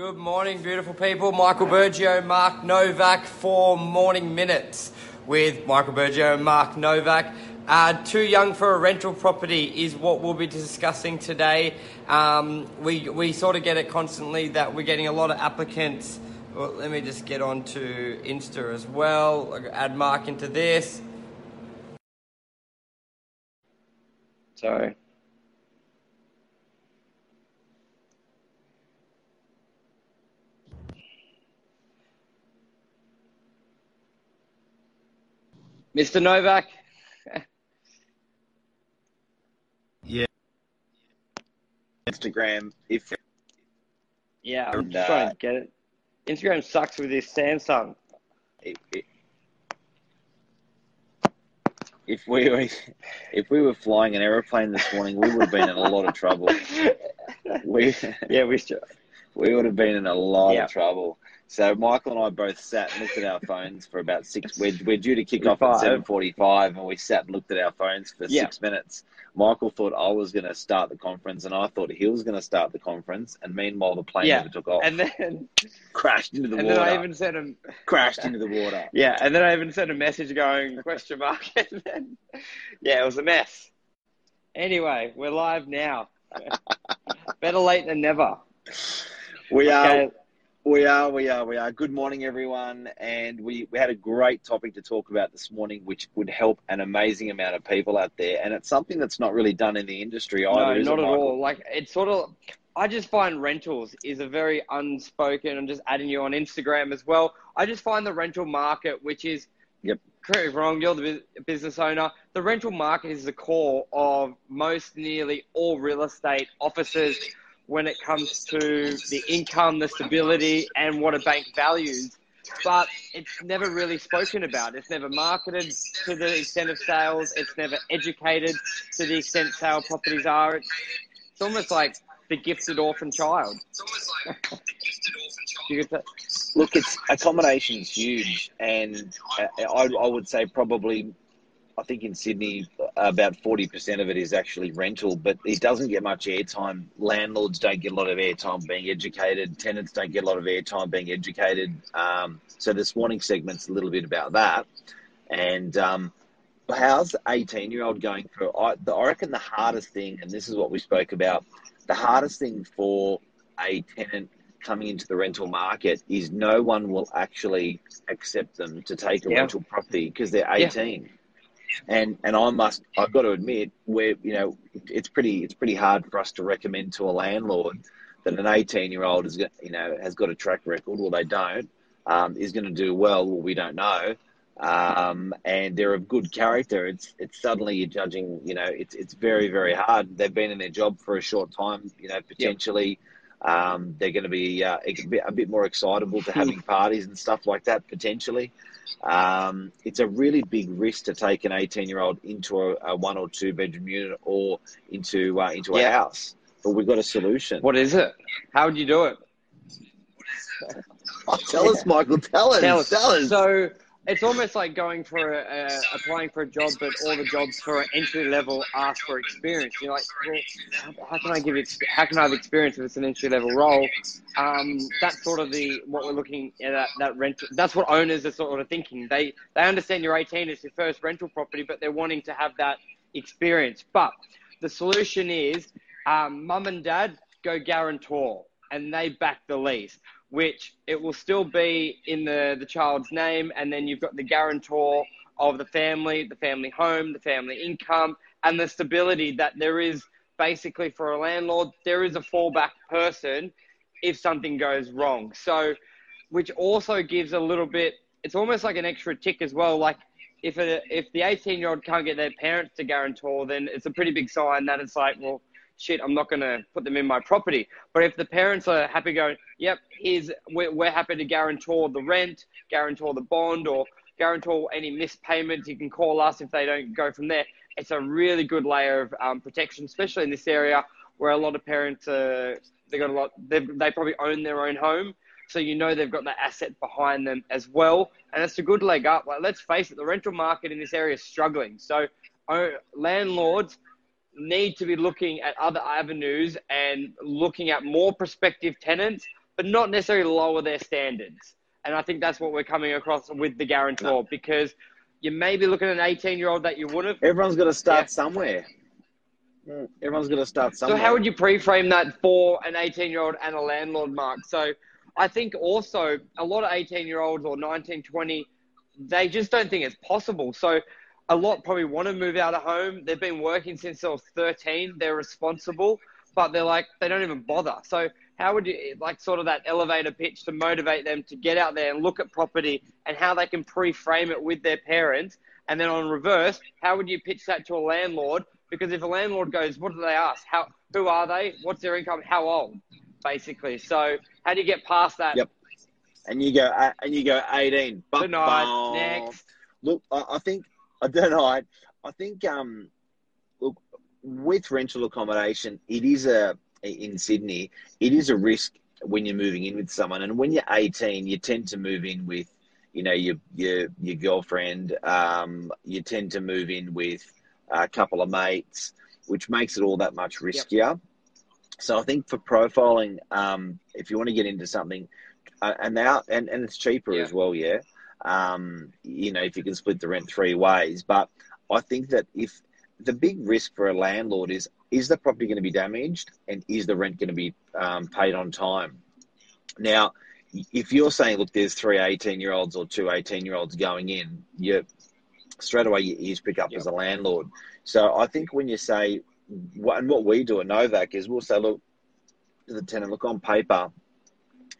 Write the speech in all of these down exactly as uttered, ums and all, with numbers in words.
Good morning, beautiful people. Michael Bergio, Mark Novak for Morning Minutes with Michael Bergio and Mark Novak. Uh, too young for a rental property is what we'll be discussing today. Um, we we sort of get it constantly that we're getting a lot of applicants. Well, let me just get on to Insta as well. I'll add Mark into this. Sorry. Mister Novak. Yeah. Instagram. If yeah, I'm uh, trying to get it. Instagram sucks with this Samsung. If, if, if we were, if we were flying an aeroplane this morning, we would have been in a lot of trouble. We yeah we we would have been in a lot yeah. of trouble. So Michael and I both sat and looked at our phones for about six. We're, we're due to kick off at seven forty-five, and we sat and looked at our phones for yeah. six minutes. Michael thought I was going to start the conference, and I thought he was going to start the conference. And meanwhile, the plane yeah. never took off, and then crashed into the and water. And then I even sent him crashed into the water. Yeah, and then I even sent a message going question mark, and then yeah, it was a mess. Anyway, we're live now. Better late than never. We okay. are. We are, we are, we are. Good morning, everyone. And we, we had a great topic to talk about this morning, which would help an amazing amount of people out there. And it's something that's not really done in the industry either. No, not at all. Like, it's sort of, I just find rentals is a very unspoken, I'm just adding you on Instagram as well. I just find the rental market, which is, yep. correct me if I'm wrong, you're the business owner. The rental market is the core of most nearly all real estate offices, when it comes to the income, the stability, and what a bank values. But it's never really spoken about. It's never marketed to the extent of sales. It's never educated to the extent sale properties are. It's, it's almost like the gifted orphan child. It's almost like the gifted orphan child. Look, it's, accommodation is huge, and I, I would say probably... I think in Sydney, about forty percent of it is actually rental, but it doesn't get much airtime. Landlords don't get a lot of airtime being educated. Tenants don't get a lot of airtime being educated. Um, so this morning segment's a little bit about that. And um, how's the eighteen-year-old going through? I, the, I reckon the hardest thing, and this is what we spoke about, the hardest thing for a tenant coming into the rental market is no one will actually accept them to take a yeah. rental property because they're eighteen. Yeah. And and I must I've got to admit we're you know it's pretty it's pretty hard for us to recommend to a landlord that an eighteen year old is you know has got a track record or they don't um, is going to do well or we don't know um, and they're of good character. It's it's suddenly you're judging you know it's it's very very hard. They've been in their job for a short time you know potentially yep. um, they're going to be uh, a bit more excitable to having parties and stuff like that potentially. Um, it's a really big risk to take an eighteen-year-old into a, a one or two-bedroom unit or into uh, into yeah. a house. But we've got a solution. What is it? How would you do it? Oh, tell yeah. us, Michael. Tell us. Tell us. Tell us. So it's almost like going for a, a, applying for a job, but all the jobs for an entry level ask for experience. You're like, well, how can I give? Exp- how can I have experience if it's an entry level role? Um, that's sort of the what we're looking at. That, that rent. That's what owners are sort of thinking. They they understand you're eighteen, it's your first rental property, but they're wanting to have that experience. But the solution is, um, mum and dad go guarantor, and they back the lease, which it will still be in the, the child's name, and then you've got the guarantor of the family, the family home, the family income, and the stability that there is basically for a landlord, there is a fallback person if something goes wrong. So, which also gives a little bit, it's almost like an extra tick as well, like if a, if the eighteen-year-old can't get their parents to guarantor, then it's a pretty big sign that it's like, well, shit, I'm not going to put them in my property. But if the parents are happy going, yep, here's, we're, we're happy to guarantor the rent, guarantor the bond, or guarantor any missed payments, you can call us if they don't go from there. It's a really good layer of um, protection, especially in this area where a lot of parents, uh, they got a lot, they probably own their own home. So you know they've got that asset behind them as well. And it's a good leg up. Like, let's face it, the rental market in this area is struggling. So uh, landlords need to be looking at other avenues and looking at more prospective tenants but not necessarily lower their standards. And I think that's what we're coming across with the guarantor, no. because you may be looking at an eighteen-year-old that you would have. Everyone's got to start yeah. somewhere. Everyone's got to start somewhere. So how would you pre-frame that for an eighteen-year-old and a landlord, Mark? So I think also a lot of eighteen-year-olds or nineteen, twenty, they just don't think it's possible. So a lot probably want to move out of home. They've been working since they were thirteen. They're responsible, but they're like, they don't even bother. So how would you, like, sort of that elevator pitch to motivate them to get out there and look at property and how they can pre-frame it with their parents? And then on reverse, how would you pitch that to a landlord? Because if a landlord goes, what do they ask? How, who are they? What's their income? How old? Basically. So how do you get past that? Yep. And you go, and you go eighteen. Tonight, next. Look, I think, I don't know. I, I think, um, look, with rental accommodation, it is a, in Sydney, it is a risk when you're moving in with someone. And when you're eighteen, you tend to move in with, you know, your, your, your girlfriend. Um, you tend to move in with a couple of mates, which makes it all that much riskier. Yep. So I think for profiling, um, if you want to get into something, uh, and, they are, and and it's cheaper yeah. as well, yeah. Um, you know, if you can split the rent three ways. But I think that if the big risk for a landlord is, is the property going to be damaged and is the rent going to be um, paid on time? Now, if you're saying, look, there's three eighteen-year-olds or two eighteen-year-olds going in, you straight away your ears pick up yep. as a landlord. So I think when you say, and what we do at Novak is we'll say, look, to the tenant, look, on paper,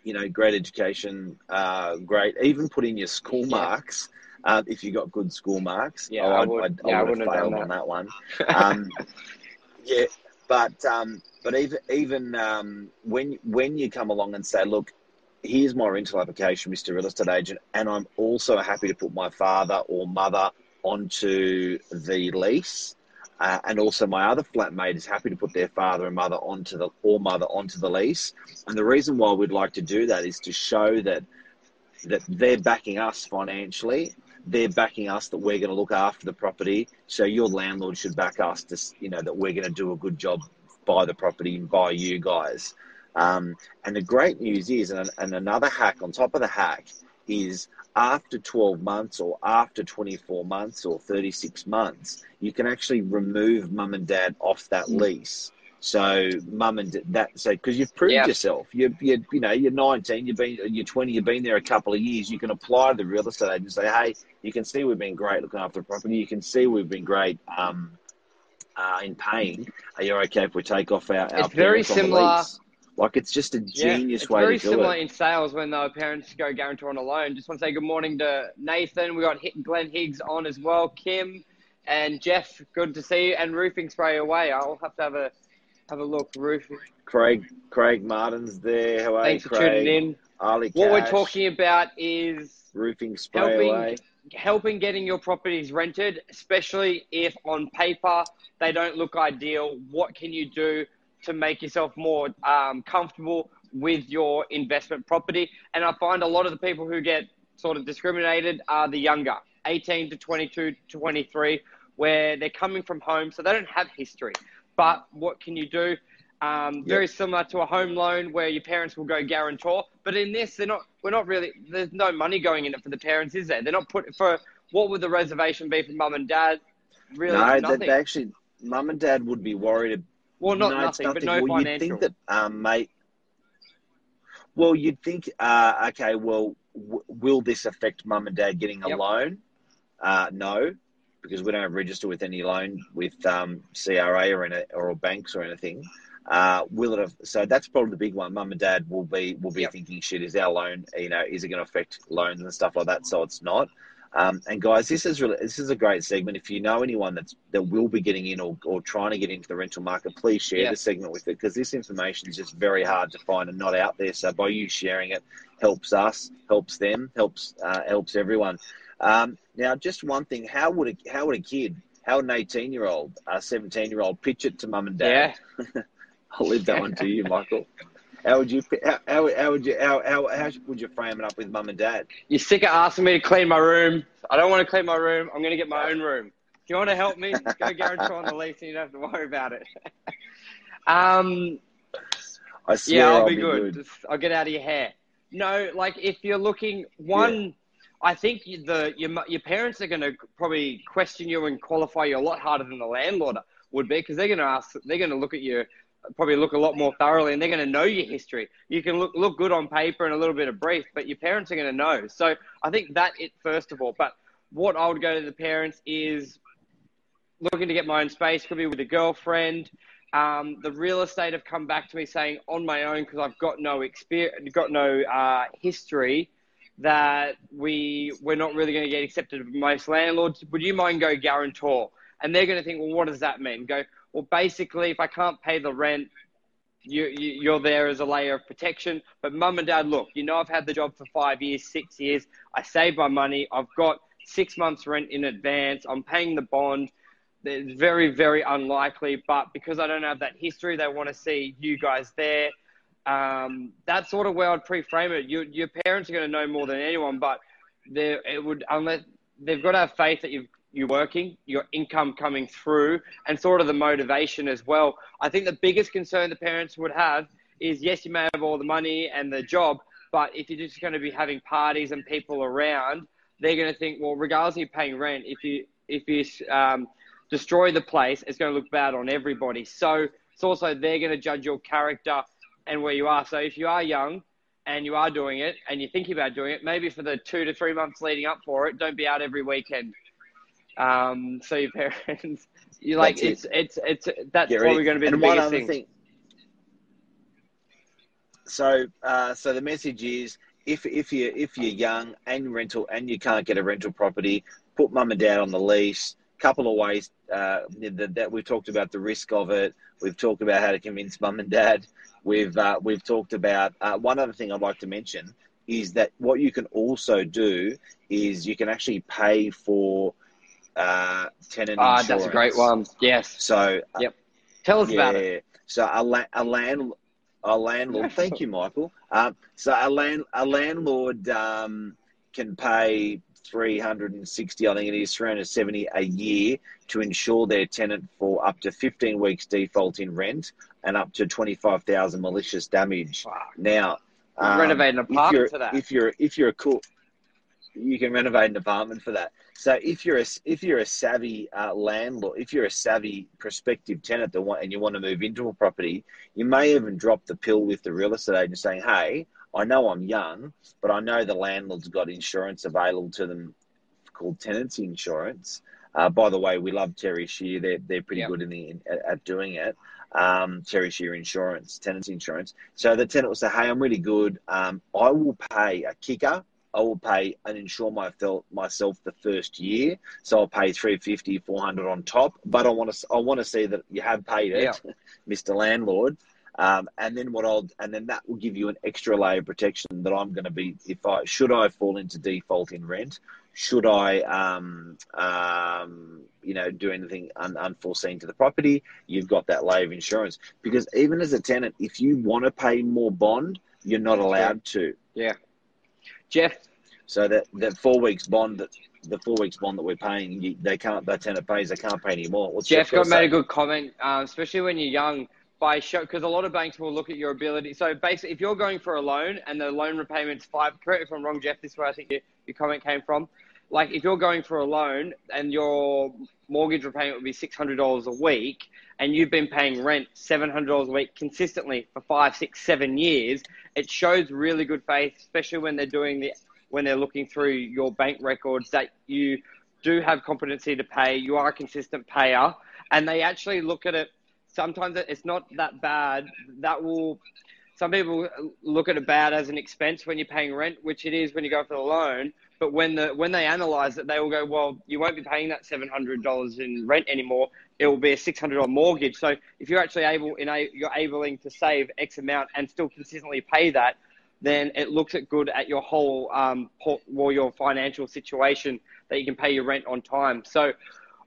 you know, great education, uh, great, even put in your school yeah. marks. Uh, if you got good school marks, yeah, oh, I, would, I'd, yeah, I would have failed that. on that one. Um, yeah, but um, but even even um, when when you come along and say, look, here's my rental application, Mister Real Estate Agent, and I'm also happy to put my father or mother onto the lease, uh, and also my other flatmate is happy to put their father and mother onto the or mother onto the lease. And the reason why we'd like to do that is to show that that they're backing us financially. They're backing us that we're going to look after the property. So your landlord should back us to, you know, that we're going to do a good job by the property and by you guys. Um, and the great news is, and, and another hack on top of the hack is after twelve months or after twenty-four months or thirty-six months, you can actually remove mum and dad off that lease. So mum and that, so because you've proved yeah. yourself, you you you know you're nineteen, you've been you're twenty, you've been there a couple of years. You can apply to the real estate agent and say, hey, you can see we've been great looking after the property. You can see we've been great um, uh, in paying. Are you okay if we take off our? our it's very similar. On the lease? Like it's just a genius yeah, way to do it. It's very similar in sales when the parents go guarantor on a loan. Just want to say good morning to Nathan. We got Glenn Higgs on as well, Kim and Jeff. Good to see you. And Roofing Spray Away. I'll have to have a. Have a look, Rufus. Craig, Craig Martin's there. How are Thanks you, Craig? Thanks for tuning in. Ali Cash. What we're talking about is roofing spray helping, away. helping getting your properties rented, especially if on paper they don't look ideal. What can you do to make yourself more um, comfortable with your investment property? And I find a lot of the people who get sort of discriminated are the younger, eighteen to twenty-two, twenty-three, where they're coming from home, so they don't have history. But what can you do? Um, very yep. similar to a home loan where your parents will go guarantor. But in this, they're not. We're not really. There's no money going in it for the parents, is there? They're not put for. What would the reservation be for mum and dad? Really, no, nothing. They actually, mum and dad would be worried. Well, not no, nothing, nothing, but no well, financial. You'd think that, um, mate. Well, you'd think. Uh, okay. Well, w- will this affect mum and dad getting a yep. loan? Uh, no. Because we don't register with any loan with um, C R A or in a, or banks or anything. Uh, will it have, so that's probably the big one. Mum and dad will be will be yep. thinking, shit, is our loan, you know, is it going to affect loans and stuff like that? So it's not. Um, and guys, this is really, this is a great segment. If you know anyone that's that will be getting in or, or trying to get into the rental market, please share yep. the segment with it, because this information is just very hard to find and not out there. So by you sharing it, helps us, helps them, helps uh, helps everyone. Um, now, just one thing: how would a how would a kid, how would an eighteen-year-old, a seventeen-year-old pitch it to mum and dad? Yeah. I'll leave that one to you, Michael. How would you how, how, how would you how, how how would you frame it up with mum and dad? You're sick of asking me to clean my room. I don't want to clean my room. I'm going to get my own room. Do you want to help me? Go guarantor on the lease, and you don't have to worry about it. um, I swear yeah, I'll, I'll be, be good. good. I'll get out of your hair. No, like if you're looking one, yeah. I think the your your parents are going to probably question you and qualify you a lot harder than the landlord would be, because they're going to ask, they're going to look at you, probably look a lot more thoroughly, and they're going to know your history. You can look look good on paper and a little bit of brief, but your parents are going to know. So I think that it first of all. But what I would go to the parents is looking to get my own space, could be with a girlfriend. Um, the real estate have come back to me saying on my own, because I've got no experience, got no uh, history, that we, we're not really going to get accepted by most landlords. Would you mind go guarantor? And they're going to think, well, what does that mean? Go, well, basically, if I can't pay the rent, you, you, you're there as a layer of protection. But mum and dad, look, you know, I've had the job for five years, six years. I saved my money. I've got six months rent in advance. I'm paying the bond. It's very, very unlikely, but because I don't have that history, they want to see you guys there. Um, that's sort of where I'd pre-frame it. You, your parents are going to know more than anyone, but it would, unless they've got to have faith that you've, you're working, your income coming through, and sort of the motivation as well. I think the biggest concern the parents would have is, yes, you may have all the money and the job, but if you're just going to be having parties and people around, they're going to think, well, regardless of you paying rent, if you if you um, destroy the place, it's going to look bad on everybody. So it's also, they're going to judge your character and where you are. So if you are young and you are doing it and you're thinking about doing it, maybe for the two to three months leading up for it, don't be out every weekend. Um, so your parents, you like, that's it's, it. it's, it's, it's, that's probably going to be and the one biggest other thing. thing. So, uh, so the message is, if, if you, if you're young and rental and you can't get a rental property, put mum and dad on the lease. Couple of ways uh, that, that we've talked about the risk of it. We've talked about how to convince mum and dad. We've uh, we've talked about uh, one other thing I'd like to mention is that what you can also do is you can actually pay for uh, tenant uh, insurance. Ah, that's a great one. Yes. So uh, yep. Tell us yeah, about it. So a la a landlord. A landlord. Thank you, Michael. Um, so a land a landlord um, can pay three hundred sixty, I think it is three hundred seventy a year to insure their tenant for up to fifteen weeks default in rent and up to twenty-five thousand malicious damage. Wow. Now, um, renovate an apartment if for that. If you're if you're a cool, you can renovate an apartment for that. So if you're a if you're a savvy uh, landlord, if you're a savvy prospective tenant that want and you want to move into a property, you may even drop the pill with the real estate agent saying, "Hey, I know I'm young, but I know the landlord's got insurance available to them called tenancy insurance." Uh, by the way, we love Terry Shearer. They're, they're pretty yeah. good in the, in, at, at doing it. Um, Terry Shearer Insurance, tenancy insurance. So the tenant will say, "Hey, I'm really good. Um, I will pay a kicker. I will pay and insure my, myself the first year. So I'll pay three hundred fifty dollars, four hundred dollars on top. But I want to I want to see that you have paid it, yeah. Mister Landlord." Um, and then what I'll, and then that will give you an extra layer of protection that I'm going to be, if I, should I fall into default in rent, should I, um, um, you know, do anything un, unforeseen to the property, you've got that layer of insurance. Because even as a tenant, if you want to pay more bond, you're not allowed to. Yeah. Jeff. So that, that four weeks bond that, the four weeks bond that we're paying, you, they can't, that tenant pays, they can't pay anymore. What's Jeff got made a good comment, uh, especially when you're young. By show, because a lot of banks will look at your ability. So basically, if you're going for a loan and the loan repayments five, correct me if I'm wrong, Jeff, this is where I think your, your comment came from. Like if you're going for a loan and your mortgage repayment would be six hundred dollars a week and you've been paying rent seven hundred dollars a week consistently for five, six, seven years, it shows really good faith, especially when they're doing the, when they're looking through your bank records that you do have competency to pay, you are a consistent payer, and they actually look at it. Sometimes it's not that bad. That will, some people look at it bad as an expense when you're paying rent, which it is when you go for the loan. But when the when they analyse it, they will go, well, you won't be paying that seven hundred dollars in rent anymore. It will be a six hundred dollars mortgage. So if you're actually able, in a, you're able to save X amount and still consistently pay that, then it looks at good at your whole, um, well, your financial situation that you can pay your rent on time. So.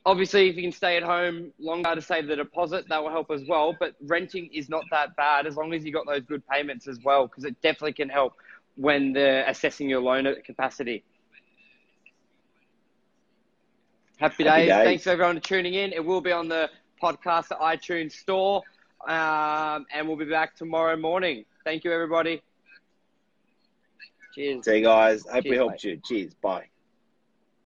Obviously, if you can stay at home longer to save the deposit, that will help as well. But renting is not that bad as long as you got those good payments as well, because it definitely can help when they're assessing your loan capacity. Happy days. Happy days. Thanks, everyone, for tuning in. It will be on the podcast, the iTunes store. Um, and we'll be back tomorrow morning. Thank you, everybody. Cheers. See you guys. Hope we helped you. Cheers. Bye.